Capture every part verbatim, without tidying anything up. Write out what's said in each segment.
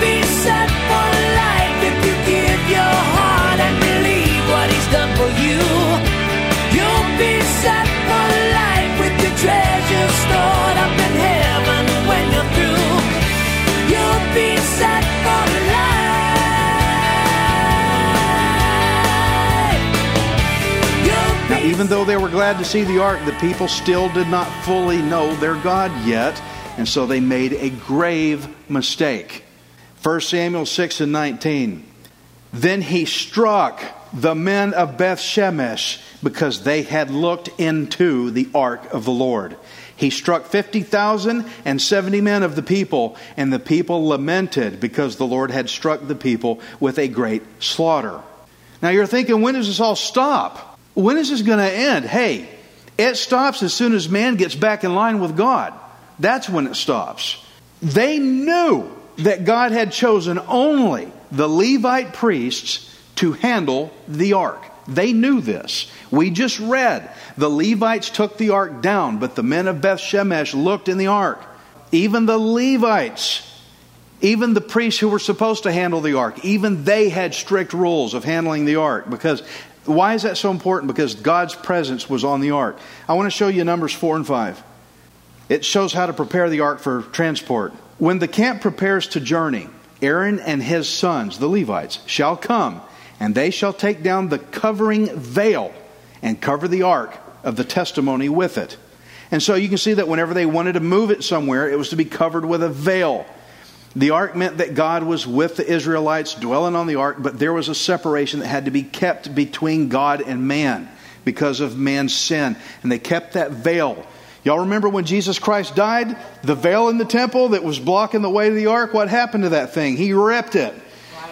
be set for life if you give your heart and believe what He's done for you. You'll be set for life with your treasures stored up in heaven when you're through. You'll be set for life. You'll be now, even though they were glad to see the ark, the people still did not fully know their God yet. And so they made a grave mistake. First Samuel six and nineteen. Then he struck the men of Beth Shemesh because they had looked into the ark of the Lord. He struck fifty thousand and seventy men of the people, and the people lamented because the Lord had struck the people with a great slaughter. Now you're thinking, when does this all stop? When is this going to end? Hey, it stops as soon as man gets back in line with God. That's when it stops. They knew that God had chosen only the Levite priests to handle the ark. They knew this. We just read the Levites took the ark down, but the men of Beth Shemesh looked in the ark. Even the Levites, even the priests who were supposed to handle the ark, even they had strict rules of handling the ark. Because why is that so important? Because God's presence was on the ark. I want to show you Numbers four and five. It shows how to prepare the ark for transport. When the camp prepares to journey, Aaron and his sons, the Levites, shall come, and they shall take down the covering veil and cover the ark of the testimony with it. And so you can see that whenever they wanted to move it somewhere, it was to be covered with a veil. The ark meant that God was with the Israelites dwelling on the ark, but there was a separation that had to be kept between God and man because of man's sin. And they kept that veil. Y'all remember when Jesus Christ died, the veil in the temple that was blocking the way to the ark, what happened to that thing? He ripped it.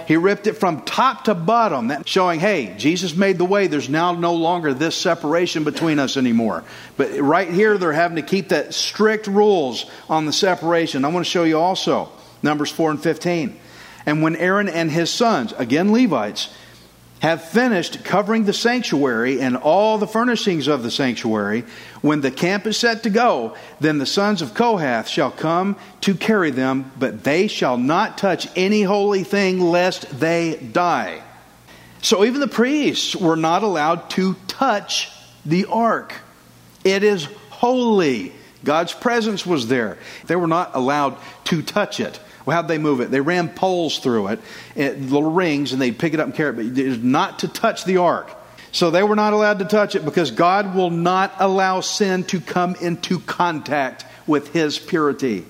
He ripped it from top to bottom, that showing, hey, Jesus made the way. There's now no longer this separation between us anymore. But right here, they're having to keep that strict rules on the separation. I want to show you also Numbers four and fifteen. And when Aaron and his sons, again Levites, have finished covering the sanctuary and all the furnishings of the sanctuary, when the camp is set to go, then the sons of Kohath shall come to carry them, but they shall not touch any holy thing lest they die. So even the priests were not allowed to touch the ark. It is holy. God's presence was there. They were not allowed to touch it. Well, how'd they move it? They ran poles through it, little rings, and they'd pick it up and carry it, but it was not to touch the ark. So they were not allowed to touch it because God will not allow sin to come into contact with His purity.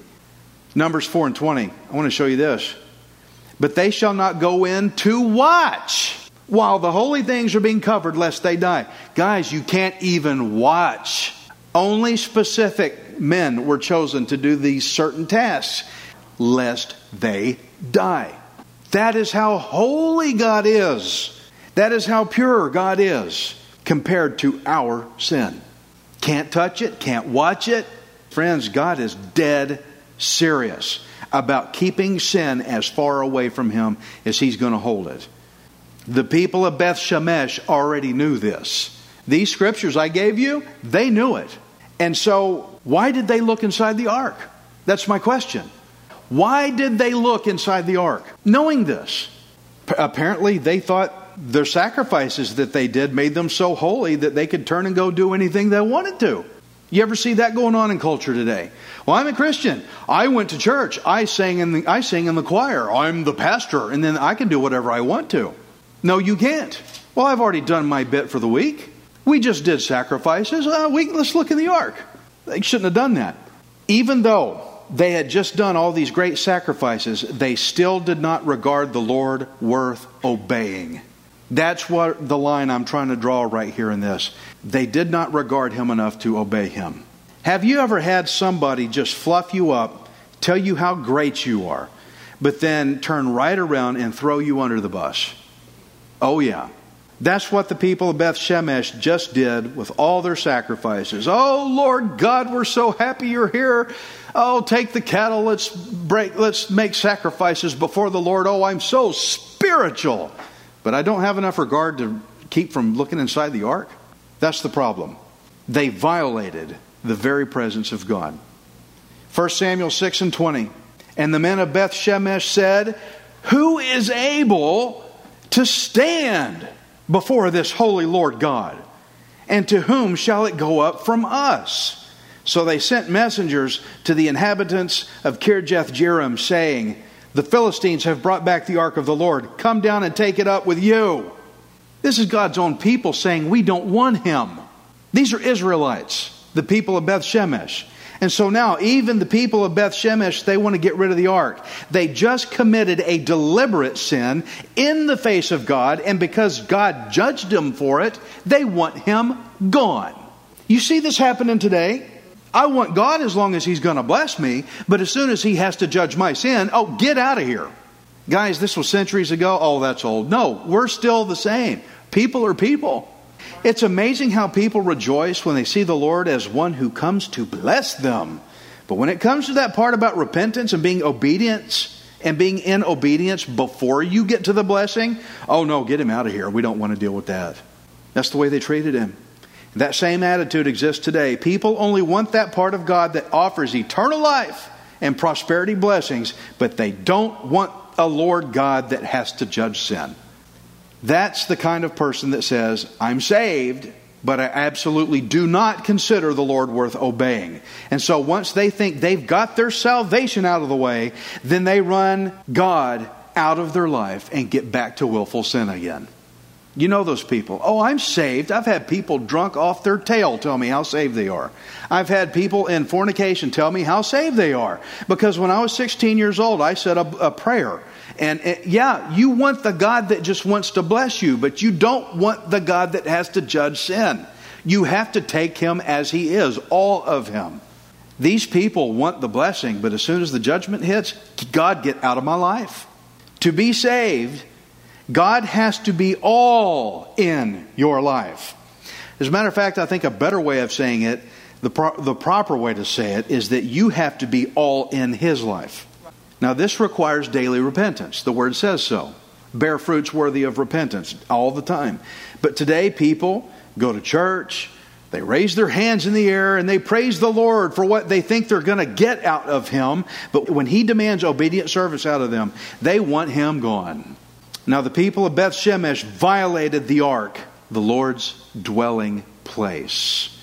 Numbers four and twenty. I want to show you this. But they shall not go in to watch while the holy things are being covered, lest they die. Guys, you can't even watch. Only specific men were chosen to do these certain tasks, lest they die. That is how holy God is. That is how pure God is compared to our sin. Can't touch it, can't watch it. Friends, God is dead serious about keeping sin as far away from Him as He's going to hold it. The people of Beth Shemesh already knew this. These scriptures I gave you, they knew it. And so, why did they look inside the ark? That's my question. Why did they look inside the ark, knowing this? P- apparently, they thought their sacrifices that they did made them so holy that they could turn and go do anything they wanted to. You ever see that going on in culture today? Well, I'm a Christian. I went to church. I sang in the, I sang in the choir. I'm the pastor, and then I can do whatever I want to. No, you can't. Well, I've already done my bit for the week. We just did sacrifices. Uh, we, let's look in the ark. They shouldn't have done that. Even though they had just done all these great sacrifices, they still did not regard the Lord worth obeying. That's what the line I'm trying to draw right here in this. They did not regard Him enough to obey Him. Have you ever had somebody just fluff you up, tell you how great you are, but then turn right around and throw you under the bus. Oh yeah. That's what the people of Beth Shemesh just did with all their sacrifices. Oh, Lord God, we're so happy you're here. Oh, take the cattle. Let's break. Let's make sacrifices before the Lord. Oh, I'm so spiritual. But I don't have enough regard to keep from looking inside the ark. That's the problem. They violated the very presence of God. First Samuel six and twenty. And the men of Beth Shemesh said, who is able to stand before this holy Lord God? And to whom shall it go up from us? So they sent messengers to the inhabitants of Kirjath-Jearim, saying, the Philistines have brought back the ark of the Lord. Come down and take it up with you. This is God's own people saying, we don't want him. These are Israelites, the people of Beth Shemesh. And so now, even the people of Beth Shemesh, they want to get rid of the ark. They just committed a deliberate sin in the face of God, and because God judged them for it, they want him gone. You see this happening today? I want God as long as he's going to bless me, but as soon as he has to judge my sin, oh, get out of here. Guys, this was centuries ago. Oh, that's old. No, we're still the same. People are people. It's amazing how people rejoice when they see the Lord as one who comes to bless them. But when it comes to that part about repentance and being obedience and being in obedience before you get to the blessing, oh no, get him out of here. We don't want to deal with that. That's the way they treated him. That same attitude exists today. People only want that part of God that offers eternal life and prosperity blessings, but they don't want a Lord God that has to judge sin. That's the kind of person that says, I'm saved, but I absolutely do not consider the Lord worth obeying. And so once they think they've got their salvation out of the way, then they run God out of their life and get back to willful sin again. You know those people. Oh, I'm saved. I've had people drunk off their tail tell me how saved they are. I've had people in fornication tell me how saved they are. Because when I was sixteen years old, I said a, a prayer. And it, yeah, you want the God that just wants to bless you, but you don't want the God that has to judge sin. You have to take him as he is, all of him. These people want the blessing, but as soon as the judgment hits, God, get out of my life. To be saved, God has to be all in your life. As a matter of fact, I think a better way of saying it, the, pro- the proper way to say it, is that you have to be all in his life. Now, this requires daily repentance. The word says so. Bear fruits worthy of repentance all the time. But today, people go to church, they raise their hands in the air, and they praise the Lord for what they think they're going to get out of him. But when he demands obedient service out of them, they want him gone. Now, the people of Beth Shemesh violated the ark, the Lord's dwelling place.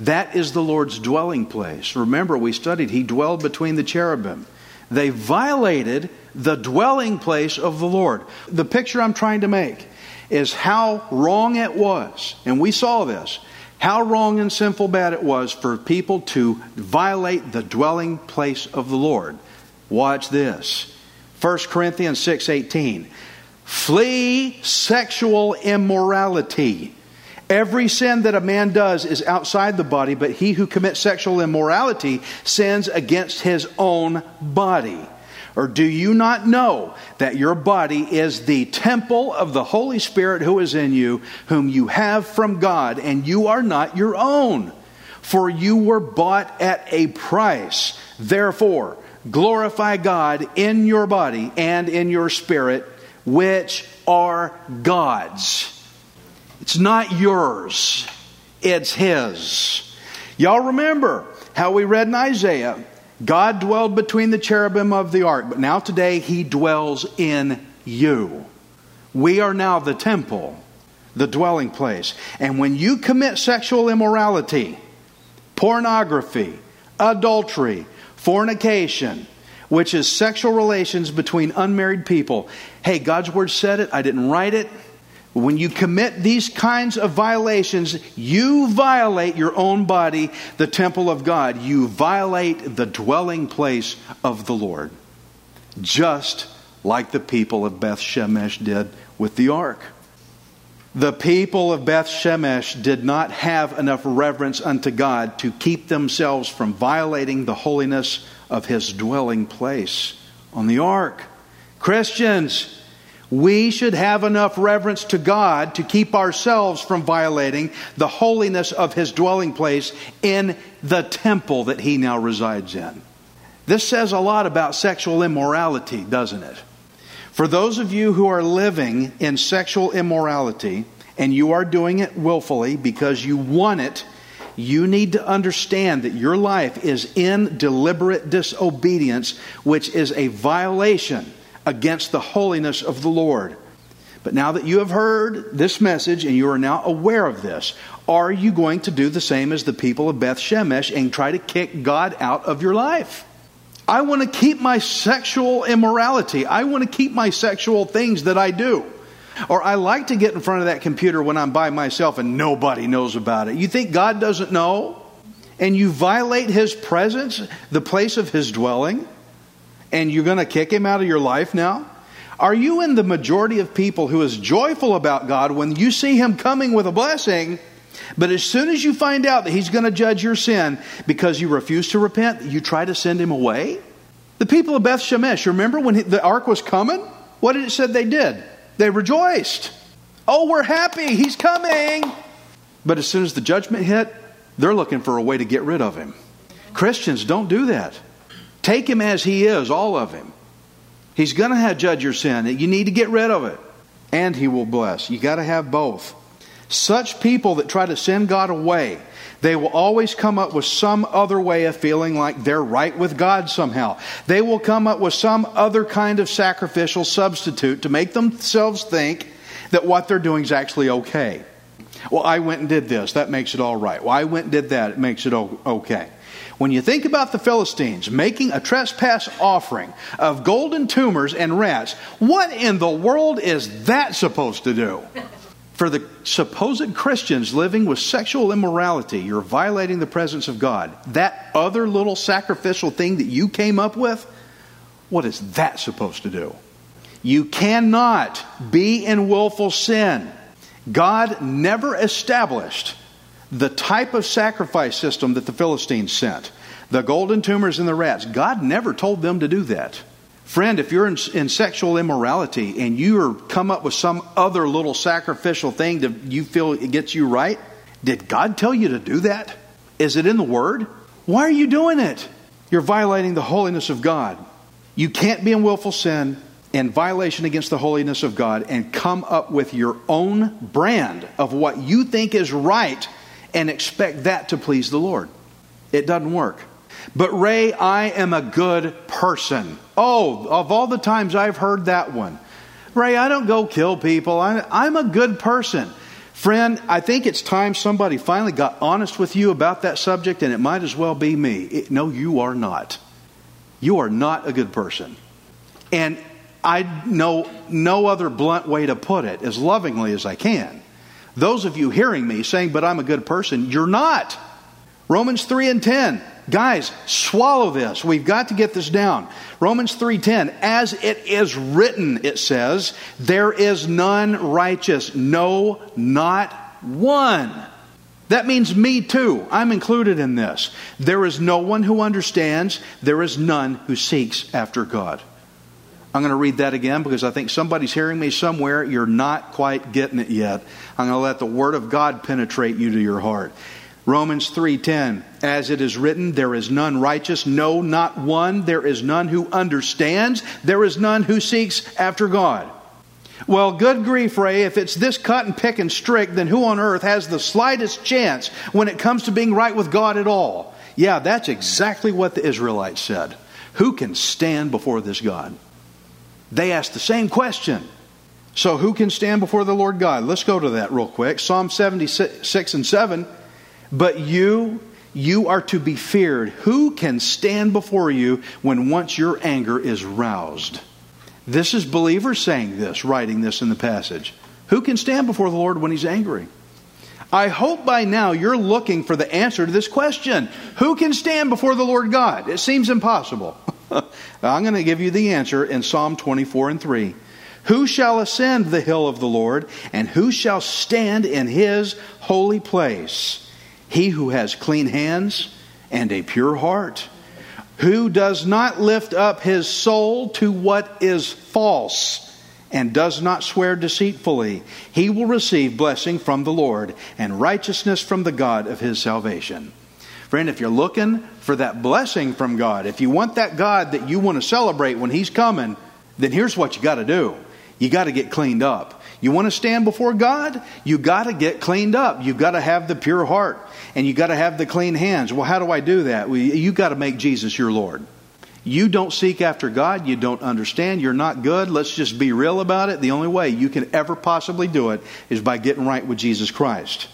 That is the Lord's dwelling place. Remember, we studied, he dwelled between the cherubim. They violated the dwelling place of the Lord. The picture I'm trying to make is how wrong it was, and we saw this, how wrong and sinful bad it was for people to violate the dwelling place of the Lord. Watch this. First Corinthians six eighteen. Flee sexual immorality. Every sin that a man does is outside the body, but he who commits sexual immorality sins against his own body. Or do you not know that your body is the temple of the Holy Spirit who is in you, whom you have from God, and you are not your own? For you were bought at a price. Therefore, glorify God in your body and in your spirit, which are God's. It's not yours. It's his. Y'all remember how we read in Isaiah, God dwelled between the cherubim of the ark, but now today he dwells in you. We are now the temple, the dwelling place. And when you commit sexual immorality, pornography, adultery, fornication, which is sexual relations between unmarried people. Hey, God's word said it. I didn't write it. When you commit these kinds of violations, you violate your own body, the temple of God. You violate the dwelling place of the Lord. Just like the people of Beth Shemesh did with the ark. The people of Beth Shemesh did not have enough reverence unto God to keep themselves from violating the holiness of his dwelling place on the ark. Christians, we should have enough reverence to God to keep ourselves from violating the holiness of His dwelling place in the temple that He now resides in. This says a lot about sexual immorality, doesn't it? For those of you who are living in sexual immorality, and you are doing it willfully because you want it, you need to understand that your life is in deliberate disobedience, which is a violation against the holiness of the Lord. But now that you have heard this message and you are now aware of this, are you going to do the same as the people of Beth Shemesh and try to kick God out of your life? I want to keep my sexual immorality. I want to keep my sexual things that I do. Or I like to get in front of that computer when I'm by myself and nobody knows about it. You think God doesn't know? And you violate His presence, the place of His dwelling, and you're going to kick Him out of your life now? Are you in the majority of people who is joyful about God when you see Him coming with a blessing, but as soon as you find out that He's going to judge your sin because you refuse to repent, you try to send Him away? The people of Beth Shemesh, remember when the ark was coming? What did it say they did? They rejoiced. Oh, we're happy. He's coming. But as soon as the judgment hit, they're looking for a way to get rid of Him. Christians, don't do that. Take Him as He is, all of Him. He's going to judge your sin. You need to get rid of it. And He will bless. You got to have both. Such people that try to send God away, they will always come up with some other way of feeling like they're right with God somehow. They will come up with some other kind of sacrificial substitute to make themselves think that what they're doing is actually okay. Well, I went and did this. That makes it all right. Well, I went and did that. It makes it okay. When you think about the Philistines making a trespass offering of golden tumors and rats, what in the world is that supposed to do? For the supposed Christians living with sexual immorality, you're violating the presence of God. That other little sacrificial thing that you came up with, what is that supposed to do? You cannot be in willful sin. God never established the type of sacrifice system that the Philistines sent. The golden tumors and the rats. God never told them to do that. Friend, if you're in, in sexual immorality and you are come up with some other little sacrificial thing that you feel it gets you right, did God tell you to do that? Is it in the Word? Why are you doing it? You're violating the holiness of God. You can't be in willful sin and violation against the holiness of God and come up with your own brand of what you think is right and expect that to please the Lord. It doesn't work. But Ray, I am a good person. Oh, of all the times I've heard that one. Ray, I don't go kill people. I, I'm a good person. Friend, I think it's time somebody finally got honest with you about that subject, and it might as well be me. It, no, you are not. You are not a good person. And I know no other blunt way to put it, as lovingly as I can. Those of you hearing me saying, but I'm a good person, you're not. Romans three and ten. Guys, swallow this. We've got to get this down. Romans three ten, as it is written, it says, there is none righteous. No, not one. That means me too. I'm included in this. There is no one who understands. There is none who seeks after God. I'm going to read that again because I think somebody's hearing me somewhere. You're not quite getting it yet. I'm going to let the Word of God penetrate you to your heart. Romans three ten, as it is written, there is none righteous, no, not one. There is none who understands. There is none who seeks after God. Well, good grief, Ray, if it's this cut and pick and strict, then who on earth has the slightest chance when it comes to being right with God at all? Yeah, that's exactly what the Israelites said. Who can stand before this God? They asked the same question. So who can stand before the Lord God? Let's go to that real quick. Psalm seventy-six and seven. But you, you are to be feared. Who can stand before you when once your anger is roused? This is believers saying this, writing this in the passage. Who can stand before the Lord when He's angry? I hope by now you're looking for the answer to this question. Who can stand before the Lord God? It seems impossible. I'm going to give you the answer in Psalm twenty-four and three. Who shall ascend the hill of the Lord, and who shall stand in His holy place? He who has clean hands and a pure heart, who does not lift up his soul to what is false and does not swear deceitfully, he will receive blessing from the Lord and righteousness from the God of his salvation. Friend, if you're looking for that blessing from God, if you want that God that you want to celebrate when he's coming, then here's what you got to do. You got to get cleaned up. You want to stand before God? You got to get cleaned up. You got to have the pure heart and you got to have the clean hands. Well, how do I do that? Well, you got to make Jesus your Lord. You don't seek after God. You don't understand. You're not good. Let's just be real about it. The only way you can ever possibly do it is by getting right with Jesus Christ.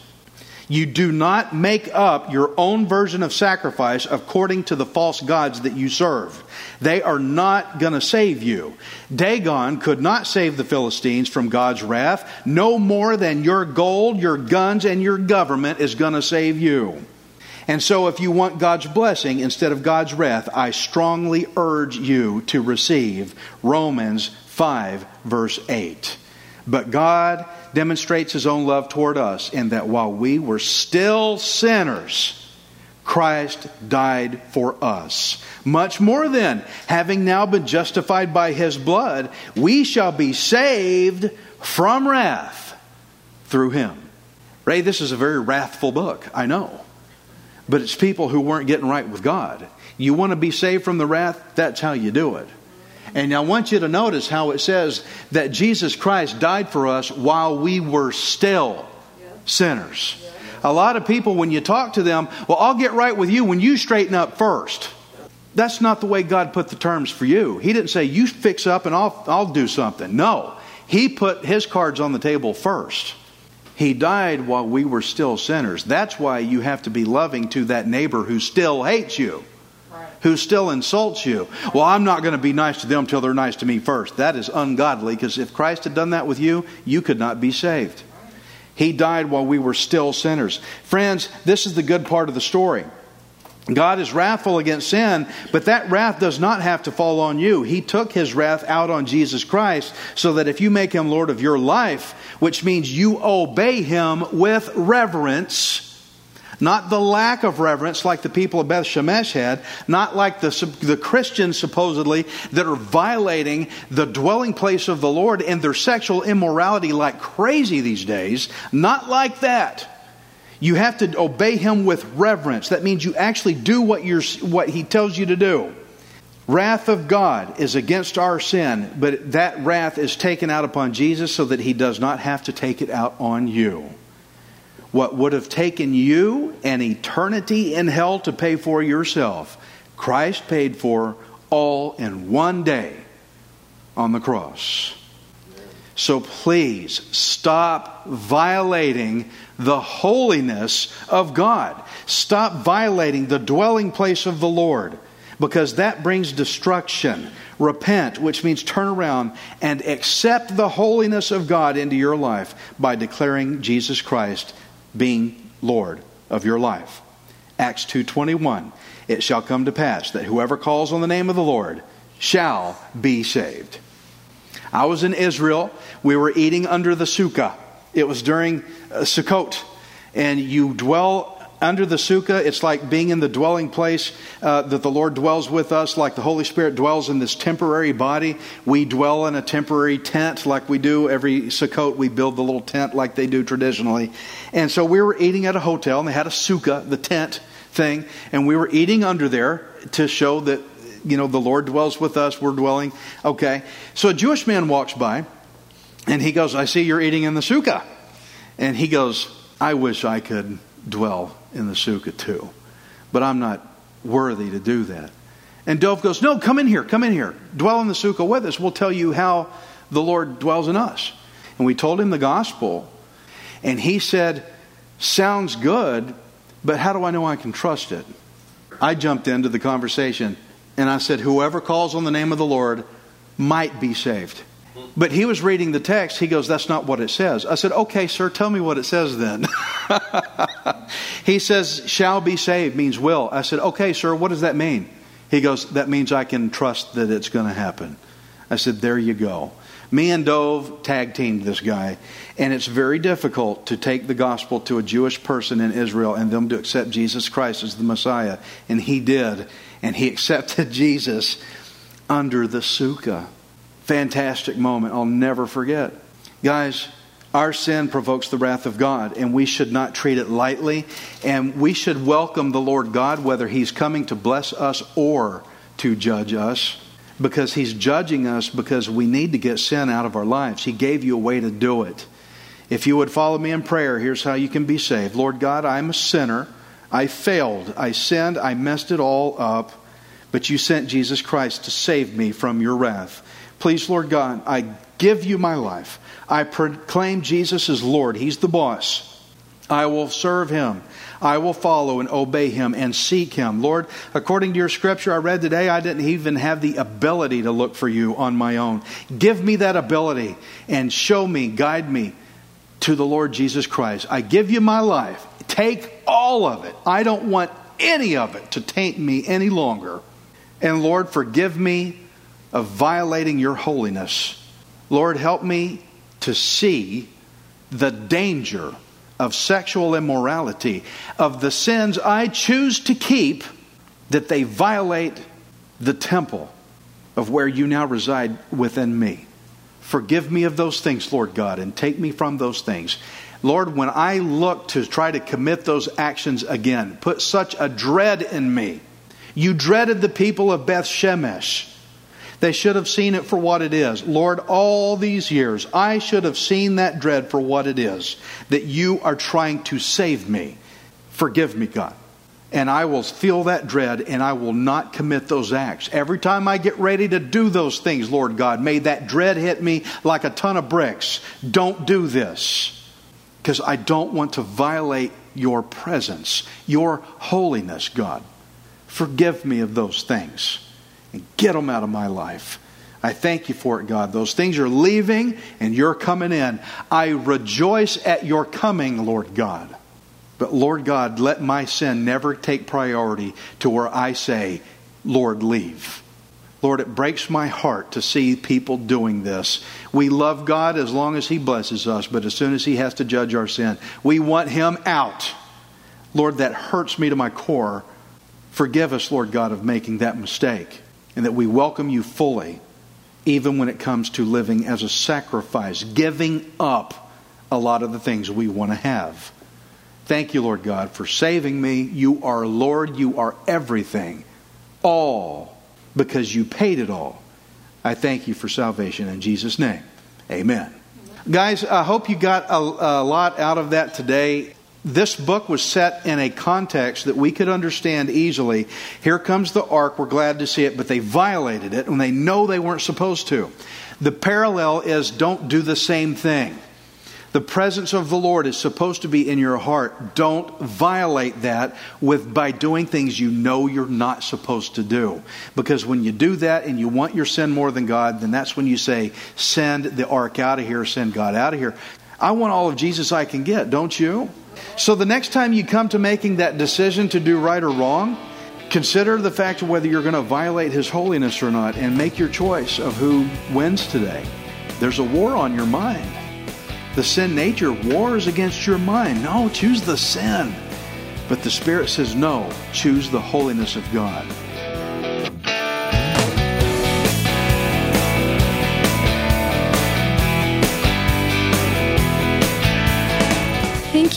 You do not make up your own version of sacrifice according to the false gods that you serve. They are not going to save you. Dagon could not save the Philistines from God's wrath. No more than your gold, your guns, and your government is going to save you. And so if you want God's blessing instead of God's wrath, I strongly urge you to receive Romans five, verse eight. But God demonstrates his own love toward us in that while we were still sinners, Christ died for us. Much more then, having now been justified by his blood, we shall be saved from wrath through him. Ray, this is a very wrathful book, I know. But it's people who weren't getting right with God. You want to be saved from the wrath? That's how you do it. And I want you to notice how it says that Jesus Christ died for us while we were still sinners. A lot of people, when you talk to them, well, I'll get right with you when you straighten up first. That's not the way God put the terms for you. He didn't say, you fix up and I'll, I'll do something. No, he put his cards on the table first. He died while we were still sinners. That's why you have to be loving to that neighbor who still hates you, who still insults you. Well, I'm not going to be nice to them till they're nice to me first. That is ungodly, because if Christ had done that with you, you could not be saved. He died while we were still sinners. Friends, this is the good part of the story. God is wrathful against sin, but that wrath does not have to fall on you. He took his wrath out on Jesus Christ so that if you make him Lord of your life, which means you obey him with reverence, not the lack of reverence like the people of Beth Shemesh had, not like the, the Christians supposedly that are violating the dwelling place of the Lord and their sexual immorality like crazy these days, not like that. You have to obey him with reverence. That means you actually do what you're, what he tells you to do. Wrath of God is against our sin, but that wrath is taken out upon Jesus so that he does not have to take it out on you. What would have taken you an eternity in hell to pay for yourself, Christ paid for all in one day on the cross. So please stop violating the holiness of God. Stop violating the dwelling place of the Lord, because that brings destruction. Repent, which means turn around and accept the holiness of God into your life by declaring Jesus Christ being Lord of your life. Acts two twenty-one, it shall come to pass that whoever calls on the name of the Lord shall be saved. I was in Israel. We were eating under the sukkah. It was during Sukkot. And you dwell under the sukkah. It's like being in the dwelling place uh, that the Lord dwells with us, like the Holy Spirit dwells in this temporary body. We dwell in a temporary tent like we do every Sukkot. We build the little tent like they do traditionally. And so we were eating at a hotel, and they had a sukkah, the tent thing. And we were eating under there to show that, you know, the Lord dwells with us. We're dwelling. Okay. So a Jewish man walks by and he goes, I see you're eating in the sukkah. And he goes, I wish I could dwell in the sukkah too, but I'm not worthy to do that. And Dov goes, no, come in here. Come in here. Dwell in the sukkah with us. We'll tell you how the Lord dwells in us. And we told him the gospel. And he said, sounds good, but how do I know I can trust it? I jumped into the conversation. And I said, whoever calls on the name of the Lord might be saved. But he was reading the text. He goes, that's not what it says. I said, okay, sir, tell me what it says then. He says, shall be saved means will. I said, okay, sir, what does that mean? He goes, that means I can trust that it's going to happen. I said, there you go. Me and Dove tag teamed this guy. And it's very difficult to take the gospel to a Jewish person in Israel and them to accept Jesus Christ as the Messiah. And he did. And he accepted Jesus under the sukkah. Fantastic moment. I'll never forget. Guys, our sin provokes the wrath of God, and we should not treat it lightly. And we should welcome the Lord God, whether He's coming to bless us or to judge us. Because He's judging us because we need to get sin out of our lives. He gave you a way to do it. If you would follow me in prayer, here's how you can be saved. Lord God, I'm a sinner. I failed. I sinned. I messed it all up. But you sent Jesus Christ to save me from your wrath. Please, Lord God, I give you my life. I proclaim Jesus as Lord. He's the boss. I will serve Him. I will follow and obey Him and seek Him. Lord, according to your scripture I read today, I didn't even have the ability to look for you on my own. Give me that ability and show me, guide me to the Lord Jesus Christ. I give you my life. Take all of it. I don't want any of it to taint me any longer. And Lord, forgive me of violating your holiness. Lord, help me to see the danger of sexual immorality, of the sins I choose to keep, that they violate the temple of where you now reside within me. Forgive me of those things, Lord God, and take me from those things. Lord, when I look to try to commit those actions again, put such a dread in me. You dreaded the people of Beth Shemesh. They should have seen it for what it is. Lord, all these years, I should have seen that dread for what it is, that you are trying to save me. Forgive me, God. And I will feel that dread, and I will not commit those acts. Every time I get ready to do those things, Lord God, may that dread hit me like a ton of bricks. Don't do this, because I don't want to violate your presence, your holiness, God. Forgive me of those things. And get them out of my life. I thank you for it, God. Those things are leaving and you're coming in. I rejoice at your coming, Lord God. But Lord God, let my sin never take priority to where I say, Lord, leave. Lord, it breaks my heart to see people doing this. We love God as long as He blesses us, but as soon as He has to judge our sin, we want Him out. Lord, that hurts me to my core. Forgive us, Lord God, of making that mistake. And that we welcome you fully, even when it comes to living as a sacrifice, giving up a lot of the things we want to have. Thank you, Lord God, for saving me. You are Lord. You are everything. All. Because you paid it all. I thank you for salvation in Jesus' name. Amen. Guys, I hope you got a, a lot out of that today. This book was set in a context that we could understand easily. Here comes the ark. We're glad to see it, but they violated it when they know they weren't supposed to. The parallel is don't do the same thing. The presence of the Lord is supposed to be in your heart. Don't violate that with by doing things you know you're not supposed to do. Because when you do that and you want your sin more than God, then that's when you say, send the ark out of here, send God out of here. I want all of Jesus I can get, don't you? So the next time you come to making that decision to do right or wrong, consider the fact of whether you're going to violate His holiness or not and make your choice of who wins today. There's a war on your mind. The sin nature wars against your mind. No, choose the sin. But the Spirit says no, choose the holiness of God. Thank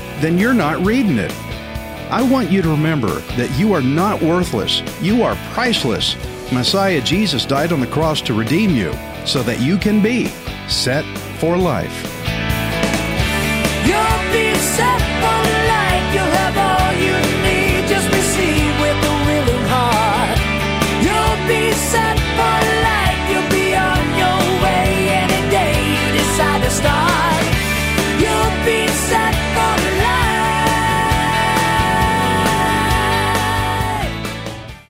then you're not reading it. I want you to remember that you are not worthless. You are priceless. Messiah Jesus died on the cross to redeem you so that you can be set for life. You'll be set for life.